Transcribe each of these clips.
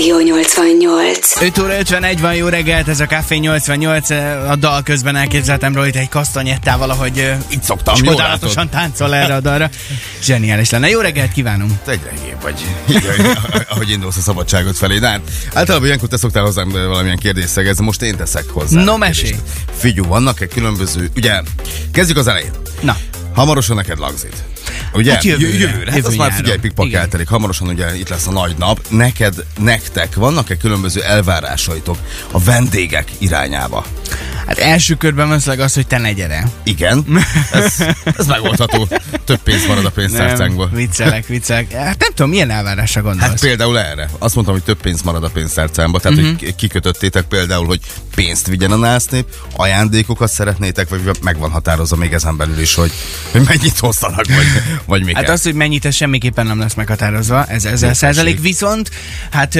Rádió 88. 5:51 van, jó reggelt, ez a Café 88. A dal közben elképzeltem róla, itt egy kasztanyettával, ahogy itt szoktam, csodálatosan táncol erre a dalra. Zseniális lenne. Jó reggelt kívánom. Te egy rengébb vagy, így, ahogy indulsz a szabadságot felé. De hát általában ilyenkor te szoktál hozzám valamilyen kérdésszegezni, most én teszek hozzá. No, mesélj. Figyú, vannak-e különböző, ugye, kezdjük az elején. Na. Hamarosan neked lagzít. Ugye? Hát jövőre. Hát azt már figyelj, pikpak eltelik. Hamarosan ugye itt lesz a nagy nap. Nektek vannak-e különböző elvárásaitok a vendégek irányába? Hát első körben valószínűleg az, hogy te ne gyere. Igen. Ez megoldható. Több pénz marad a pénztárcánkból. Viccelek. Hát nem tudom, milyen elvárásra gondolsz? Hát például erre. Azt mondtam, hogy több pénz marad a pénztárcámba. Tehát, hogy kikötöttétek például, hogy pénzt vigyen a násznép, ajándékokat szeretnétek, vagy meg van határozva még ezen belül is, hogy mennyit hoztanak, vagy még. Hát az, hogy mennyit, ez semmiképpen nem lesz meghatározva, ez 1000%, viszont hát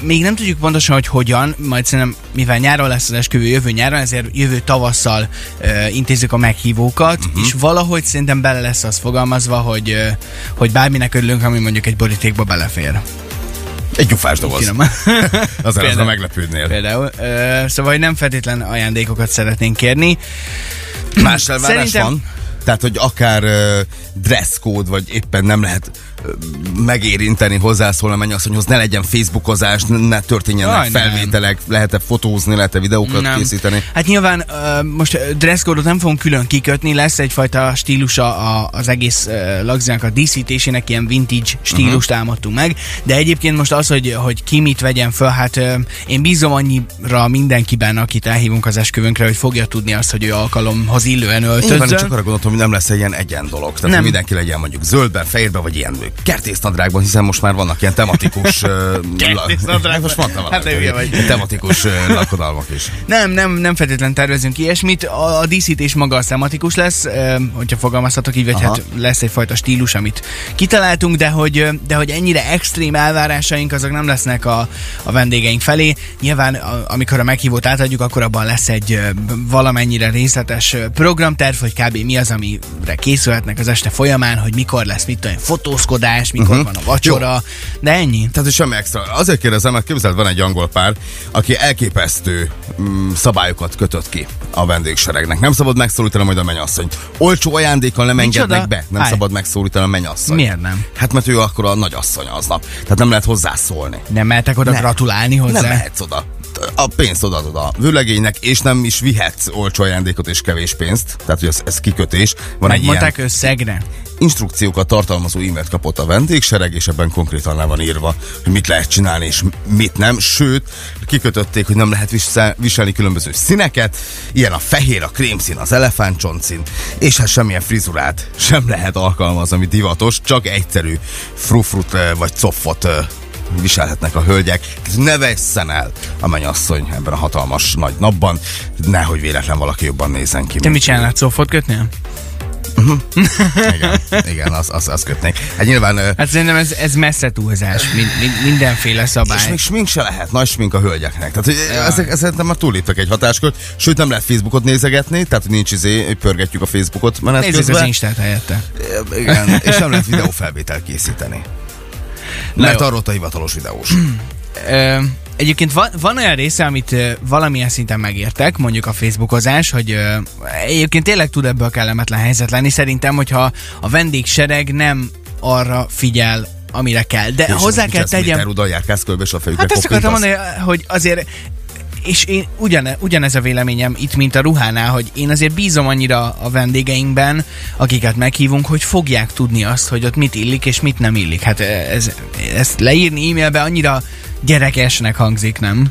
még nem tudjuk pontosan, hogy hogyan, majd szerintem, mivel nyáron lesz az esküvő, jövő nyáron, ezért jövő tavasszal intézzük a meghívókat, és valahogy szerintem bele lesz az fogalmazva, hogy bárminek örülünk, ami mondjuk egy borítékba belefér. Egy gyufás doboz. Azért azra meglepődnél. Például. Szóval, hogy nem feltétlen ajándékokat szeretnénk kérni. Más elvárás van? Tehát, hogy akár dresszkód, vagy éppen nem lehet megérinteni, hozzászólni a mennyasszonyhoz, ne legyen facebookozás, ne történjenek felvételek, lehet-e fotózni, lehet-e videókat készíteni? Hát nyilván most dresszkódot nem fogunk külön kikötni, lesz egyfajta stílusa az egész lagzinak a díszítésének, ilyen vintage stílust álmodtunk meg, de egyébként most az, hogy ki mit vegyen föl, hát én bízom annyira mindenkiben, akit elhívunk az esküvőnkre, hogy fogja tudni azt, hogy ő alkalomhoz illően öltözzön. Én csak arra gondoltam, hogy nem lesz ilyen egyen dolog, tehát nem. Mindenki legyen mondjuk zöldben, fehérben, vagy ilyen kertésznadrágban, hiszen most már vannak ilyen tematikus... Most mondtam valami. Tematikus lakodalmak is. Nem feltétlen tervezünk ilyesmit. A díszítés maga tematikus lesz, hogyha fogalmazhatok így, vagy hát lesz egyfajta stílus, amit kitaláltunk, de hogy ennyire extrém elvárásaink azok nem lesznek a vendégeink felé. Nyilván, amikor a meghívót átadjuk, akkor abban lesz egy valamennyire részletes programterv, hogy kb. Mi az, amire készülhetnek az este folyamán, hogy mikor lesz, mit tudom, fotózkodás, mikor van a vacsora, jó. De ennyi. Tehát semmi extra. Azért kérdezem, mert képzeld, van egy angol pár, aki elképesztő szabályokat kötött ki a vendégseregnek. Nem szabad megszólítani majd a mennyasszonyt. Olcsó ajándékkal nem engednek be. Nem szabad megszólítani a mennyasszonyt. Miért nem? Hát mert ő akkor a nagyasszony aznap. Tehát nem lehet hozzászólni. Nem mehetek oda gratulálni hozzá? Nem mehetsz oda. A pénzt odaadod a vőlegénynek, és nem is vihetsz olcsó ajándékot és kevés pénzt. Tehát, hogy ez kikötés. Van egy ilyen... összegre. Instrukciókat tartalmazó e-mailt kapott a vendégsereg, és ebben konkrétan le van írva, hogy mit lehet csinálni, és mit nem. Sőt, kikötötték, hogy nem lehet viselni különböző színeket, ilyen a fehér, a krémszín, az elefántcsontszín, és hát semmilyen frizurát sem lehet alkalmazni, ami divatos, csak egyszerű frufrut vagy coffot viselhetnek a hölgyek. Ne vesszen el a mennyasszony ebben a hatalmas nagy napban, nehogy véletlen valaki jobban nézzen ki. Te mit csinálnád, coffot kötnél? Igen, azt kötnék. Hát nyilván... Hát szerintem ez messze túlzás, mindenféle szabály. És még smink se lehet, nagy smink a hölgyeknek. Tehát, ezek szerintem már túlléptek egy hatáskört, sőt nem lehet Facebookot nézegetni, tehát nincs pörgetjük a Facebookot menet közben. Nézzük az Instát helyette. Igen, és nem lehet videófelvétel készíteni. Mert arról a hivatalos videós. Egyébként van olyan része, amit valamilyen szinten megértek, mondjuk a facebookozás, hogy egyébként tényleg tud ebből kellemetlen helyzet lenni. Szerintem, hogyha a vendégsereg nem arra figyel, amire kell. De jó, hozzá kell tegyem... Terudal járkálsz körbe, és a fejükre hát koppintasz. Azt akartam mondani, hogy azért... És én ugyanez a véleményem itt, mint a ruhánál, hogy én azért bízom annyira a vendégeinkben, akiket meghívunk, hogy fogják tudni azt, hogy ott mit illik és mit nem illik. Hát ezt leírni e-mailbe annyira gyerekesnek hangzik, nem?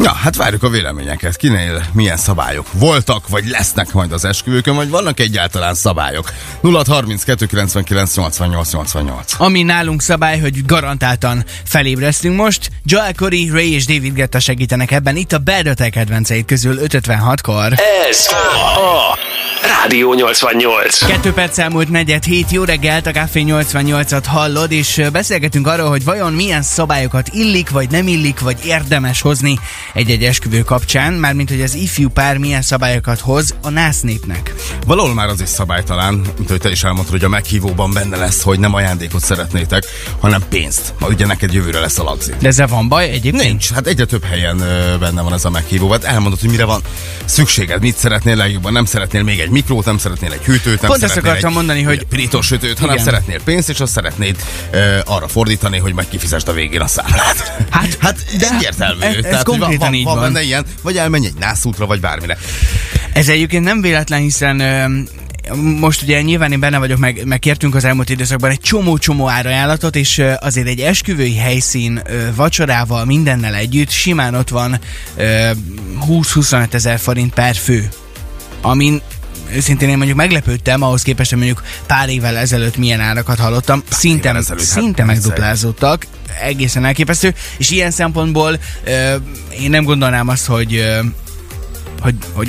Ja, hát várjuk a véleményeket. Kinél milyen szabályok voltak, vagy lesznek majd az esküvőkön, vagy vannak egyáltalán szabályok. 0632 99 88 88. Ami nálunk szabály, hogy garantáltan felébresztünk most. Joel Corey, Ray és David Guetta segítenek ebben. Itt a Bad Ötel kedvenceid közül 5:56-kor. Ez a Rádió 88. 7:02, jó reggelt, a Café 88-at hallod, és beszélgetünk arról, hogy vajon milyen szabályokat illik, vagy nem illik, vagy érdemes hozni egy-egy esküvő kapcsán, mármint hogy az ifjú pár milyen szabályokat hoz a nász népnek. Valahol már az is szabály talán, mint hogy te is elmondtad, hogy a meghívóban benne lesz, hogy nem ajándékot szeretnétek, hanem pénzt. Ma ugye neked jövőre lesz a lagzi. De ezzel van baj egyébként? Nincs, hát egyre több helyen benne van ez a meghívó. Hát elmondod, hogy mire van szükséged, mit szeretnél legjobban, nem szeretnél még egy mikrót, nem szeretnél egy hűtőt, nem szeretnél egy mondani, hogy pirítósütőt, hanem szeretnél pénzt, és azt szeretnéd arra fordítani, hogy majd kifizesd a végén a számlát. Hát de egyértelmű. Ez konkrétan így van. Ilyen, vagy elmenj egy nászútra, vagy bármire. Ez egyébként nem véletlen, hiszen most ugye nyilván én benne vagyok, meg kértünk az elmúlt időszakban egy csomó árajánlatot, és azért egy esküvői helyszín vacsorával, mindennel együtt simán ott van 20-25 ezer forint per fő, amin őszintén én mondjuk meglepődtem, ahhoz képest, hogy mondjuk pár évvel ezelőtt milyen árakat hallottam, szinte megduplázódtak, egészen elképesztő, és ilyen szempontból én nem gondolnám azt, hogy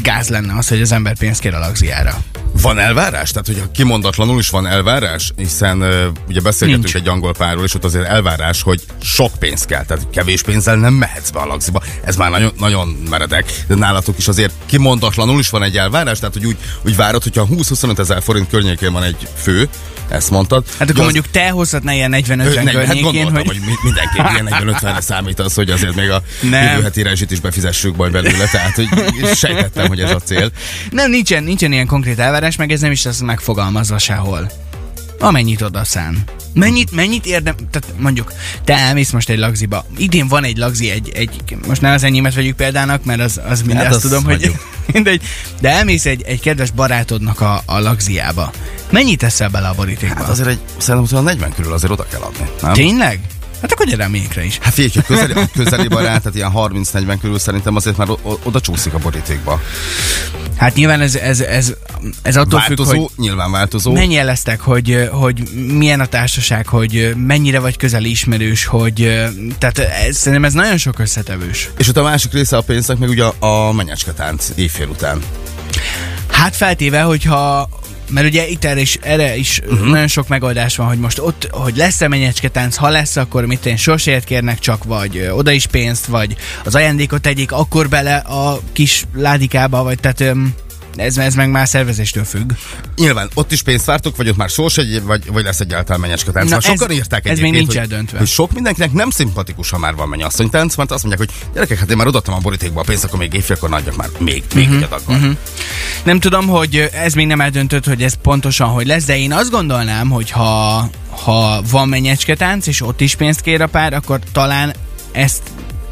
gáz lenne az, hogy az ember pénzt kér a lagziára. Van elvárás? Tehát, hogy kimondatlanul is van elvárás, hiszen ugye beszélgetünk egy angol párról, és ott azért elvárás, hogy sok pénz kell, tehát kevés pénzzel nem mehetsz be a lagziba. Ez már nagyon, nagyon meredek. De nálatok is azért kimondatlanul is van egy elvárás, tehát, hogy úgy várod, hogyha 20-25 ezer forint környékén van egy fő, ezt mondtad. Hát akkor mondjuk te hozhatnál ilyen 40-50 környékén. Hát gondoltam, hogy mindenképp ilyen 40-50-re számítasz, hogy azért még a jövő heti rezsit is befizessük majd belőle, tehát hogy sejtettem, hogy ez a cél. Nem, nincsen ilyen konkrét elvárás, meg ez nem is lesz megfogalmazva sehol. Amennyit odaszán. Mennyit érdem... Tehát mondjuk, te elmész most egy lagziba. Idén van egy lagzi, most ne az enyémet vegyük példának, mert az mindezt hát tudom, hogy mindegy. De elmész egy kedves barátodnak a lagziába. Mennyit teszel bele a borítékba? Hát azért szerintem 40 körül azért oda kell adni. Nem? Tényleg? Hát akkor gyere miénkre is. Hát figyelj, közeli barát, tehát ilyen 30-40 körül szerintem azért már oda csúszik a borítékba. Hát nyilván ez attól változó, függ, hogy nyilván változó. Mennyi jeleztek, hogy milyen a társaság, hogy mennyire vagy közeli ismerős, hogy tehát szerintem ez nagyon sok összetevős. És ott a másik része a pénznek meg ugye a menyecsketánc éjfél után. Hát feltéve, hogyha... Mert ugye itt erre is nagyon sok megoldás van, hogy most ott, hogy lesz-e menyecsketánc, ha lesz, akkor mit én sorsért kérnek csak, vagy oda is pénzt, vagy az ajándékot tegyék akkor bele a kis ládikába, vagy tehát... Ez meg már szervezéstől függ. Nyilván, ott is pénzt vártok, vagy ott már vagy lesz egyáltalán menyecsketánc. Na sokan írták egyébként, ez még nincs eldöntve. Hogy sok mindenkinek nem szimpatikus, ha már van mennyasszonytánc, mert azt mondják, hogy gyerekek, hát én már odaadtam a borítékba a pénzt, akkor még éjfélkor adjak már még egy adaggal. Nem tudom, hogy ez még nem eldöntött, hogy ez pontosan hogy lesz, de én azt gondolnám, hogy ha van menyecsketánc, és ott is pénzt kér a pár, akkor talán ezt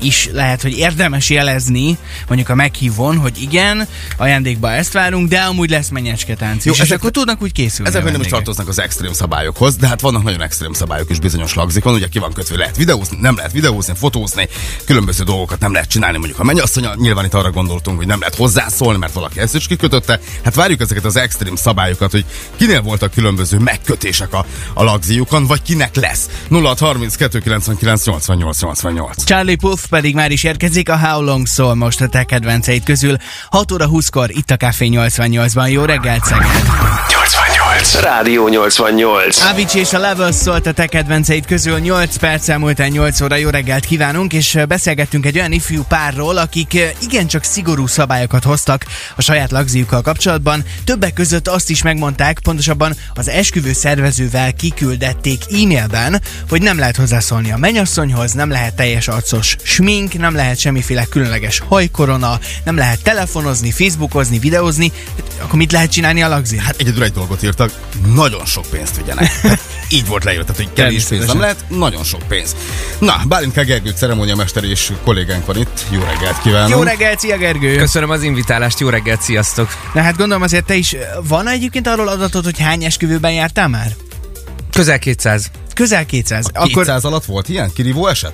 is lehet, hogy érdemes jelezni, mondjuk a meghívón, hogy igen, ajándékba ezt várunk, de amúgy lesz menyecsketánc. Jó, és akkor tudnak úgy készülni. Ezek nem is tartoznak az extrém szabályokhoz, de hát vannak nagyon extrém szabályok is bizonyos lagzikon, ugye ki van kötve, lehet videózni, nem lehet videózni, fotózni, különböző dolgokat nem lehet csinálni, mondjuk a mennyasszony, nyilván itt arra gondoltunk, hogy nem lehet hozzászólni, mert valaki ezt is kikötötte. Hát várjuk ezeket az extrém szabályokat, hogy kinél voltak különböző megkötések a lagziukon, vagy kinek lesz. 0632998888. Charlie Puth pedig már is érkezik, a How Long szól most a te kedvenceid közül. 6:20 itt a Café 88-ban. Jó reggelt, Szeged! 88! Rádió 88! Avicii és a Levels szólt a te kedvenceid közül. 7:08. Jó reggelt kívánunk, és beszélgettünk egy olyan ifjú párról, akik igencsak szigorú szabályokat hoztak a saját lagziukkal kapcsolatban. Többek között azt is megmondták, pontosabban az esküvő szervezővel kiküldették e-mailben, hogy nem lehet hozzászólni a mennyasszonyhoz, nem lehet teljes arcos smink, nem lehet semmiféle különleges hajkorona, nem lehet telefonozni, facebookozni, videózni. Akkor mit lehet csinálni a lagzin? Hát egyedül egy dolgot írtak, nagyon sok pénzt vigyenek. Hát így volt leírva, tehát hogy kevés pénz nem lehet, nagyon sok pénz. Na, Bálintke Gergő, ceremóniamester és kollégánk van itt. Jó reggelt kívánok! Jó reggelt, szia Gergő! Köszönöm az invitálást, jó reggelt, sziasztok! Na hát gondolom azért te is, van egyébként arról adatod, hogy hány esküvőben jártál már? Közel 200. Közel 200. A 200 alatt volt ilyen kirívó eset?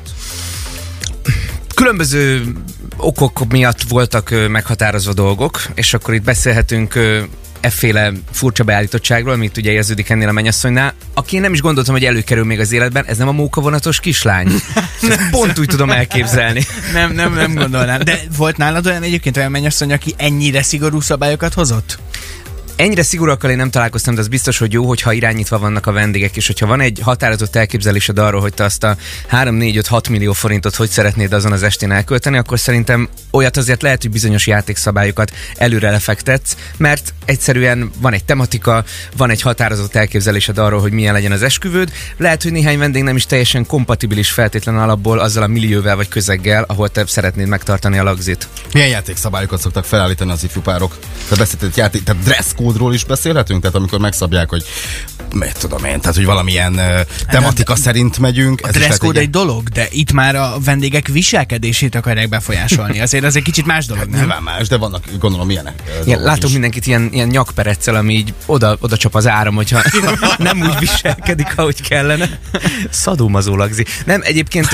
Különböző okok miatt voltak meghatározva dolgok, és akkor itt beszélhetünk efféle furcsa beállítottságról, amit ugye érződik ennél a mennyasszonynál, aki én nem is gondoltam, hogy előkerül még az életben, ez nem a mókavonatos kislány. Pont úgy tudom elképzelni. Nem gondolnám. De volt nálad olyan egyébként olyan mennyasszony, aki ennyire szigorú szabályokat hozott? Ennyire szigorúakkal én nem találkoztam, de az biztos, hogy jó, hogyha irányítva vannak a vendégek, és hogyha van egy határozott elképzelésed arról, hogy te azt a 3-4-5-6 millió forintot hogy szeretnéd azon az estén elkölteni, akkor szerintem olyat azért lehet, hogy bizonyos játékszabályokat előre lefektetsz, mert egyszerűen van egy tematika, van egy határozott elképzelésed arról, hogy milyen legyen az esküvőd. Lehet, hogy néhány vendég nem is teljesen kompatibilis feltétlen alapból azzal a millióvel vagy közeggel, ahol te szeretnéd megtartani a lagzit. Milyen játékszabályokat szoktak felállítani az ifjú párok? Tehát dresszkódról is beszélhetünk? Tehát amikor megszabják, hogy mit tudom én, tehát hogy valamilyen tematika szerint megyünk. A dresszkód egy dolog, de itt már a vendégek viselkedését akarják befolyásolni. Azért ez egy kicsit más dolog, hát nem? Nyilván más, de vannak gondolom ilyenek. Látok mindenkit ilyen nyakpereccel, ami így oda csap az áram, hogyha nem úgy viselkedik, ahogy kellene. Szadómazó lagzi. Nem, egyébként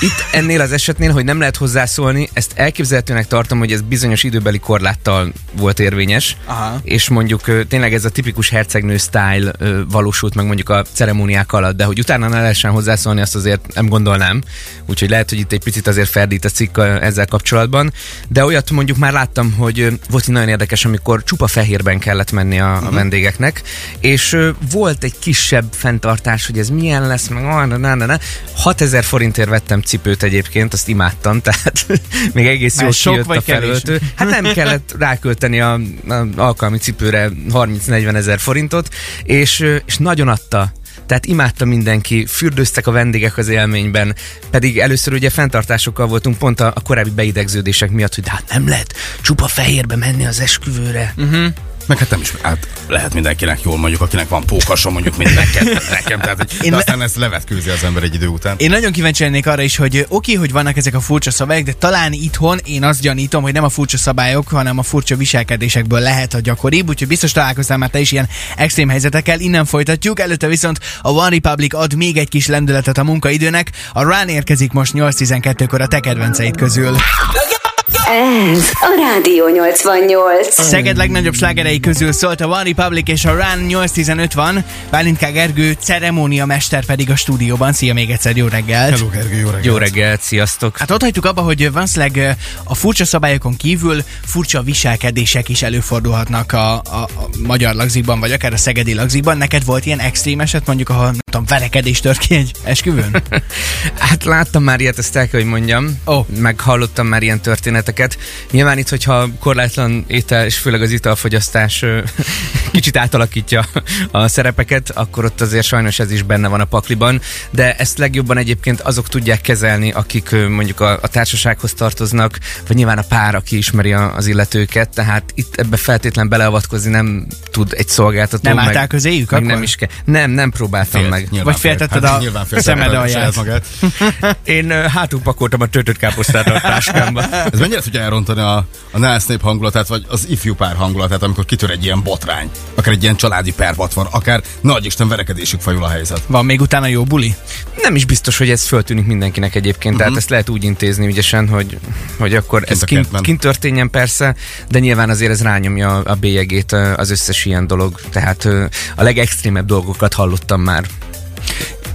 itt ennél az esetnél, hogy nem lehet hozzászólni, ezt elképzelhetőnek tartom, hogy ez bizonyos időbeli korláttal volt érvényes. Aha. És mondjuk tényleg ez a tipikus hercegnő style valósult meg mondjuk a ceremóniák alatt, de hogy utána ne lehessen hozzászólni, azt azért nem gondolnám. Úgyhogy lehet, hogy itt egy picit azért ferdít a cikk ezzel kapcsolatban, de olyat mondjuk már láttam, hogy volt egy nagyon érdekes, amikor csupa fehérben kellett menni a vendégeknek, és volt egy kisebb fenntartás, hogy ez milyen lesz, meg 6000 forintért vettem cipőt egyébként, azt imádtam, tehát még egész jól kijött a felöltő. Hát nem kellett rákölteni a alkalmi cipőre 30-40 000 forintot, és nagyon adta. Tehát imádta mindenki, fürdőztek a vendégek az élményben, pedig először ugye fenntartásokkal voltunk pont a korábbi beidegződések miatt, hogy hát nem lehet csupa fehérbe menni az esküvőre. Meg hát nem is, hát lehet mindenkinek jól, mondjuk akinek van pókasa, mondjuk nekem, tehát aztán ezt levetkőzi az ember egy idő után. Én nagyon kíváncsi lennék arra is, hogy oké, hogy vannak ezek a furcsa szabályok, de talán itthon én azt gyanítom, hogy nem a furcsa szabályok, hanem a furcsa viselkedésekből lehet a gyakoribb, úgyhogy biztos találkoztál már te is ilyen extrém helyzetekkel, innen folytatjuk. Előtte viszont a One Republic ad még egy kis lendületet a munkaidőnek, a Run érkezik most 8:12-kor a te kedvenceid közül. Ez a Rádió 88. Szeged legnagyobb slágerei közül szólt a One Republic és a Run. 8:15 van. Bálint K. Gergő ceremóniamester pedig a stúdióban. Szia még egyszer, jó reggelt! Hello Gergő, jó reggelt! Jó reggelt, sziasztok! Hát ott hagytuk abba, hogy valószínűleg a furcsa szabályokon kívül furcsa viselkedések is előfordulhatnak a magyar lagzikban, vagy akár a szegedi lagzikban. Neked volt ilyen extrém eset, mondjuk ahol nem tudom, verekedés tört ki egy esküvőn? Hát láttam már ilyet, ezt el kell, hogy mondjam. Meghallottam már ilyen történetek. Nyilván itt, hogyha korlátlan étel és főleg az italfogyasztás kicsit átalakítja a szerepeket, akkor ott azért sajnos ez is benne van a pakliban, de ezt legjobban egyébként azok tudják kezelni, akik mondjuk a társasághoz tartoznak, vagy nyilván a pár, aki ismeri az illetőket, tehát itt ebbe feltétlen beleavatkozni nem tud egy szolgáltató. Nem álltál közéjük akkor? Nem is kell. Nem próbáltam meg. Vagy féltetted a szemed alját. Én hátul pakoltam a töltött káposztát a táskámba. Ez mennyire tudja elrontani a Nelsznép hangulatát, vagy az ifjú pár hangulatát, amikor kitör egy ilyen botrány, akár egy ilyen családi pervat van, akár nagy isten verekedésük fajul a helyzet. Van még utána jó buli? Nem is biztos, hogy ez föltűnik mindenkinek egyébként, tehát ezt lehet úgy intézni ügyesen, hogy akkor ez kint történjen persze, de nyilván azért ez rányomja a bélyegét az összes ilyen dolog, tehát a legextrémebb dolgokat hallottam már.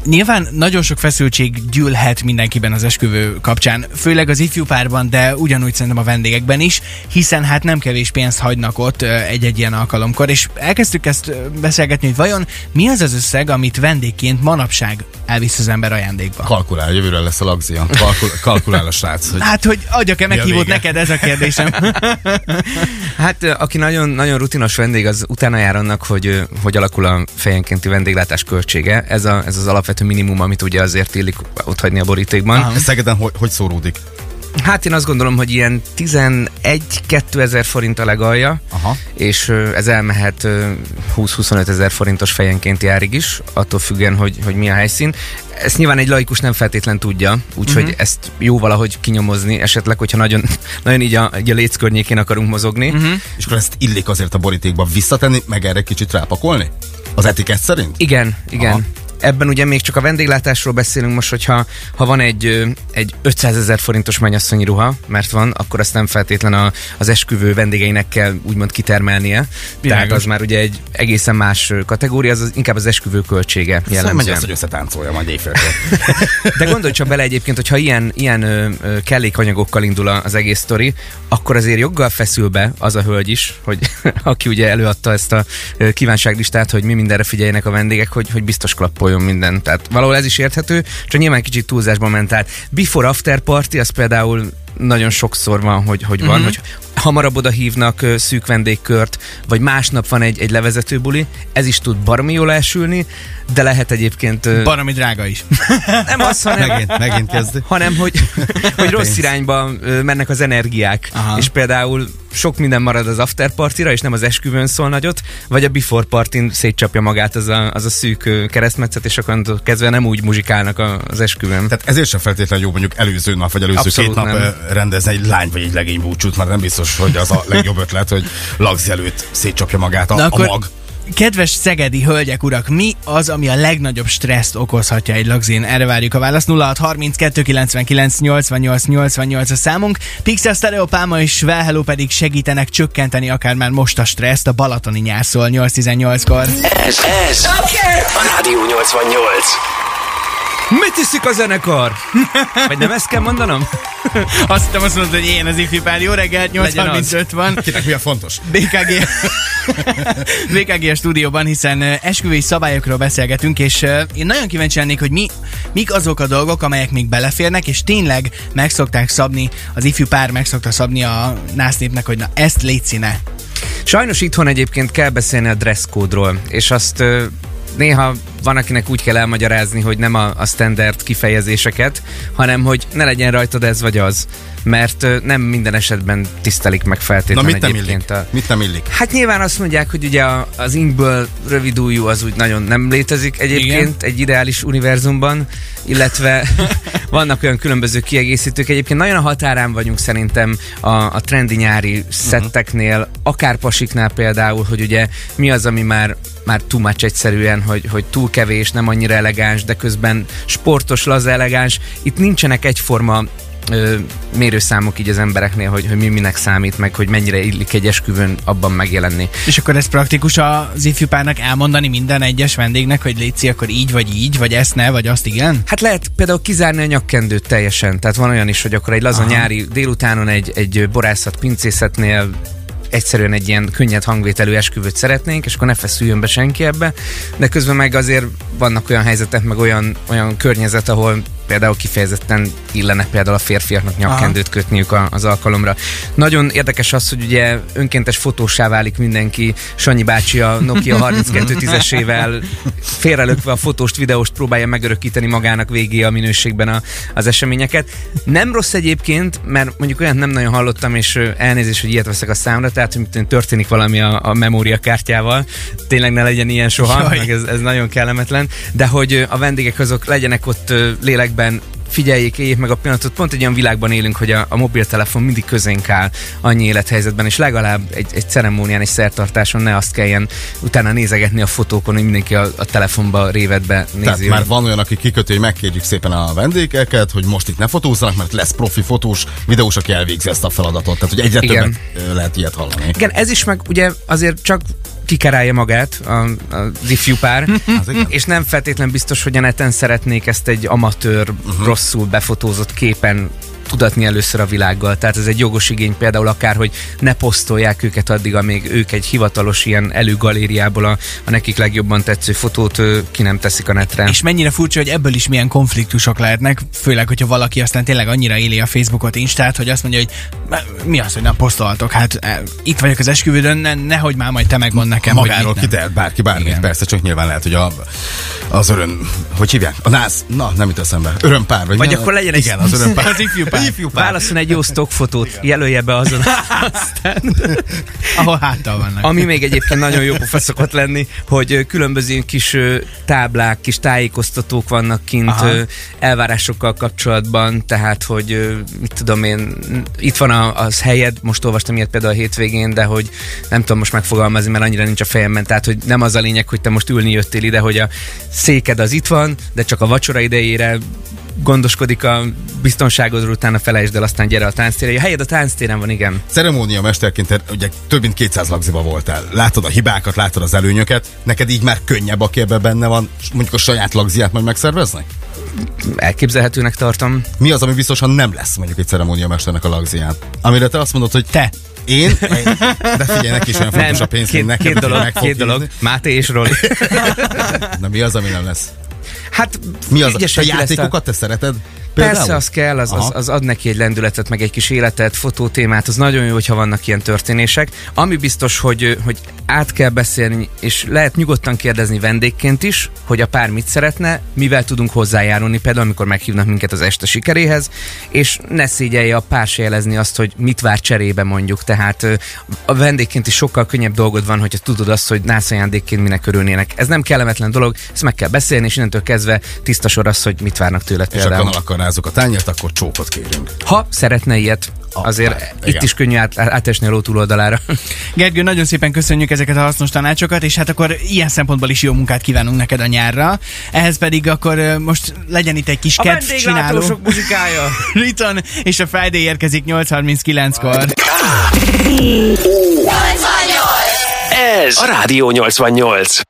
Nyilván nagyon sok feszültség gyűlhet mindenkiben az esküvő kapcsán, főleg az ifjú párban, de ugyanúgy szerintem a vendégekben is, hiszen hát nem kevés pénzt hagynak ott egy-egy ilyen alkalomkor, és elkezdtük ezt beszélgetni, hogy vajon mi az az összeg, amit vendégként manapság elvisz az ember ajándékba. Kalkulál, jövőre lesz a lagzia. Kalkulál a srác. Hát, hogy adjak-e meghívót neked, ez a kérdésem. Hát, aki nagyon, nagyon rutinos vendég, az utána jár annak, hogy alakul a fejenkénti vendéglátás költsége. Ez az alapvető minimum, amit ugye azért illik otthagyni a borítékban. Szegeden hogy szóródik? Hát én azt gondolom, hogy ilyen 11-2 ezer forint a legalja, és ez elmehet 20-25 ezer forintos fejenkénti árig is, attól függően, hogy mi a helyszín. Ezt nyilván egy laikus nem feltétlen tudja, úgyhogy ezt jó valahogy kinyomozni, esetleg, hogyha nagyon, nagyon így a léc környékén akarunk mozogni. És akkor ezt illik azért a borítékba visszatenni, meg erre kicsit rápakolni? Az etikett szerint? Igen. ebben ugye még csak a vendéglátásról beszélünk most, hogyha van egy 500 000 forintos mennyasszonyi ruha, mert van, akkor azt nem feltétlen az esküvő vendégeinek kell úgymond kitermelnie. Tehát az már ugye egy egészen más kategória, az inkább az esküvő költsége jellemzően. Megy azt, hogy összetáncolja majd éjféltől. De gondolj csak bele egyébként, hogyha ilyen kellékanyagokkal indul az egész sztori, akkor azért joggal feszül be az a hölgy is, hogy aki ugye előadta ezt a kívánságlistát, hogy mi mindenre figyeljenek a vendégek, hogy biztos klappoljon minden. Tehát valahol ez is érthető, csak nyilván kicsit túlzásban ment át. Before after party, az például nagyon sokszor van, hogy van, hogy hamarabb oda hívnak szűk vendégkört, vagy másnap van egy levezető buli, ez is tud baromi jól elsülni, de lehet egyébként... Baromi drága is. Nem az, hanem... Megint kezdő. Hanem, hogy rossz irányba mennek az energiák, és például sok minden marad az afterpartira, és nem az esküvőn szól nagyot, vagy a before partin szétcsapja magát az a szűk keresztmetszet, és akkor kezdve nem úgy muzsikálnak az esküvőn. Tehát ezért sem feltétlenül jó mondjuk előző nap, vagy előző két nap rendezni egy lány vagy egy legény búcsút, már nem biztos, hogy az a legjobb ötlet, hogy lagzi előtt szétcsapja magát a mag. Kedves szegedi hölgyek, urak, mi az, ami a legnagyobb stresszt okozhatja egy lagzin? Erre várjuk a választ. 0632998888 a számunk. Pixel Stereo, Pálma és Velhello pedig segítenek csökkenteni akár már most a stresszt. A balatoni nyár szól 8:18-kor. Ez a Rádió 88. Mit iszik a zenekar? Vagy nem ezt kell mondanom? Azt hittem, azt mondod, hogy én az ifjúpár. Jó reggelt, 8:35 van. Kinek mi a fontos? BKG a stúdióban, hiszen esküvői szabályokról beszélgetünk, és én nagyon kíváncsi lennék, hogy mik azok a dolgok, amelyek még beleférnek, és tényleg megszokták szabni, az ifjúpár megszokta szabni a násznépnek, hogy na ezt létszi ne. Sajnos itthon egyébként kell beszélni a dresszkódról, és azt... Néha van, akinek úgy kell elmagyarázni, hogy nem a standard kifejezéseket, hanem hogy ne legyen rajtad ez vagy az, mert nem minden esetben tisztelik meg feltétlenül. Na, mit nem illik? Hát nyilván azt mondják, hogy ugye az inkből rövidújú az úgy nagyon nem létezik egyébként. Igen? Egy ideális univerzumban, illetve vannak olyan különböző kiegészítők. Egyébként nagyon a határán vagyunk szerintem a trendi nyári szetteknél, akár pasiknál például, hogy ugye mi az, ami már too much egyszerűen, hogy túl kevés, nem annyira elegáns, de közben sportos, laza, elegáns. Itt nincsenek egyforma mérőszámok így az embereknél, hogy mi minek számít, meg hogy mennyire illik egy esküvőn abban megjelenni. És akkor ez praktikus az ifjúpárnak elmondani minden egyes vendégnek, hogy létszi, akkor így, vagy ezt ne, vagy azt igen? Hát lehet például kizárni a nyakkendőt teljesen. Tehát van olyan is, hogy akkor egy laza nyári délutánon egy borászat pincészetnél egyszerűen egy ilyen könnyed hangvételű esküvőt szeretnénk, és akkor ne feszüljön be senki ebbe, de közben meg azért vannak olyan helyzetek, meg olyan környezet, ahol például kifejezetten illene például a férfiaknak nyakkendőt kötniük az alkalomra. Nagyon érdekes az, hogy ugye önkéntes fotósá válik mindenki. Sanyi bácsi a Nokia 3210-esével félrelökve a fotóst, videóst próbálja megörökíteni magának végé a minőségben az eseményeket. Nem rossz egyébként, mert mondjuk olyat nem nagyon hallottam, és elnézést, hogy ilyet veszek a számra, tehát hogy történik valami a memóriakártyával. Tényleg ne legyen ilyen soha, ez nagyon kellemetlen, de hogy a vendégek azok legyenek ott lélekben, figyeljék, éljék meg a pillanatot. Pont egy olyan világban élünk, hogy a mobiltelefon mindig közénk áll annyi élethelyzetben, és legalább egy ceremónián, egy szertartáson ne azt kelljen utána nézegetni a fotókon, hogy mindenki a telefonba révedbe nézi. Tehát már van olyan, aki kiköti, hogy megkérjük szépen a vendégeket, hogy most itt ne fotózzanak, mert lesz profi fotós, videós, aki elvégzi ezt a feladatot. Tehát, hogy egyre többet lehet ilyet hallani. Igen, ez is meg ugye azért csak kikerálja magát az ifjú pár, és nem feltétlen biztos, hogy a neten szeretnék ezt egy amatőr, rosszul befotózott képen tudatni először a világgal. Tehát ez egy jogos igény például akár, hogy ne posztolják őket addig, amíg ők egy hivatalos ilyen előgalériából a nekik legjobban tetsző fotót ki nem teszik a netre. És mennyire furcsa, hogy ebből is milyen konfliktusok lehetnek, főleg, hogyha valaki aztán tényleg annyira éli a Facebookot, Instát, hogy azt mondja, hogy mi az, hogy nem posztolhatok? Hát itt vagyok az esküvődön, nehogy már majd te megmond nekem, magáról kitelt bárki bármit. Igen. Persze, csak nyilván lehet, hogy az öröm, hogy hívják? A nász, na, nem itt eszembe. Örömpár. Vagy akkor legyen igen, az örömpár. Az ifjú pár. Válasszon egy jó stockfotót, jelölje be azon, aztán, ahol háttal vannak. Ami még egyébként nagyon jó pofa szokott lenni, hogy különböző kis táblák, kis tájékoztatók vannak kint, aha, elvárásokkal kapcsolatban, tehát, hogy mit tudom én, itt van az helyed, most olvastam ilyet például a hétvégén, de hogy nem tudom most megfogalmazni, mert annyira nincs a fejemben, tehát, hogy nem az a lényeg, hogy te most ülni jöttél ide, hogy a széked az itt van, de csak a vacsora idejére gondoskodik a biztonságodról, utána felejtsd el, aztán gyere a tánctérre. A helyed a tánctéren van, igen. Ceremónia mesterként ugye több mint 200 lagziba voltál. Látod a hibákat, látod az előnyöket. Neked így már könnyebb, aki ebben benne van, mondjuk a saját lagziát majd megszerveznek? Elképzelhetőnek tartom. Mi az, ami biztosan nem lesz mondjuk egy ceremónia mesternek a lagzián? Amire te azt mondod, hogy te. Én? De figyelj, neki is olyan fontos a pénz, mint nekem. Két dolog. Máté és Roli. Na mi az, ami nem lesz? Hát, mi az? Te játékokat te szereted? Például? Persze, az kell, az ad neki egy lendületet, meg egy kis életet, fotótémát, az nagyon jó, hogyha vannak ilyen történések. Ami biztos, hogy át kell beszélni, és lehet nyugodtan kérdezni vendégként is, hogy a pár mit szeretne, mivel tudunk hozzájárulni, például amikor meghívnak minket az este sikeréhez, és ne szégyelje a pár se jelezni azt, hogy mit vár cserébe mondjuk. Tehát a vendégként is sokkal könnyebb dolgod van, hogyha tudod azt, hogy nászajándékként minek örülnének. Ez nem kellemetlen dolog, ezt meg kell beszélni, és innentől kezdve tiszta sor az, hogy mit várnak tőled például. Rázok a tányért, akkor csókot kérünk. Ha szeretne ilyet, azért hát, itt igen, is könnyű átesni a ló túloldalára. Gergő, nagyon szépen köszönjük ezeket a hasznos tanácsokat, és hát akkor ilyen szempontból is jó munkát kívánunk neked a nyárra. Ehhez pedig akkor most legyen itt egy kis kedvcsináló. A vendéglátósok muzikája. Riton és a Friday érkezik 8:39-kor. Ez a Rádió 88.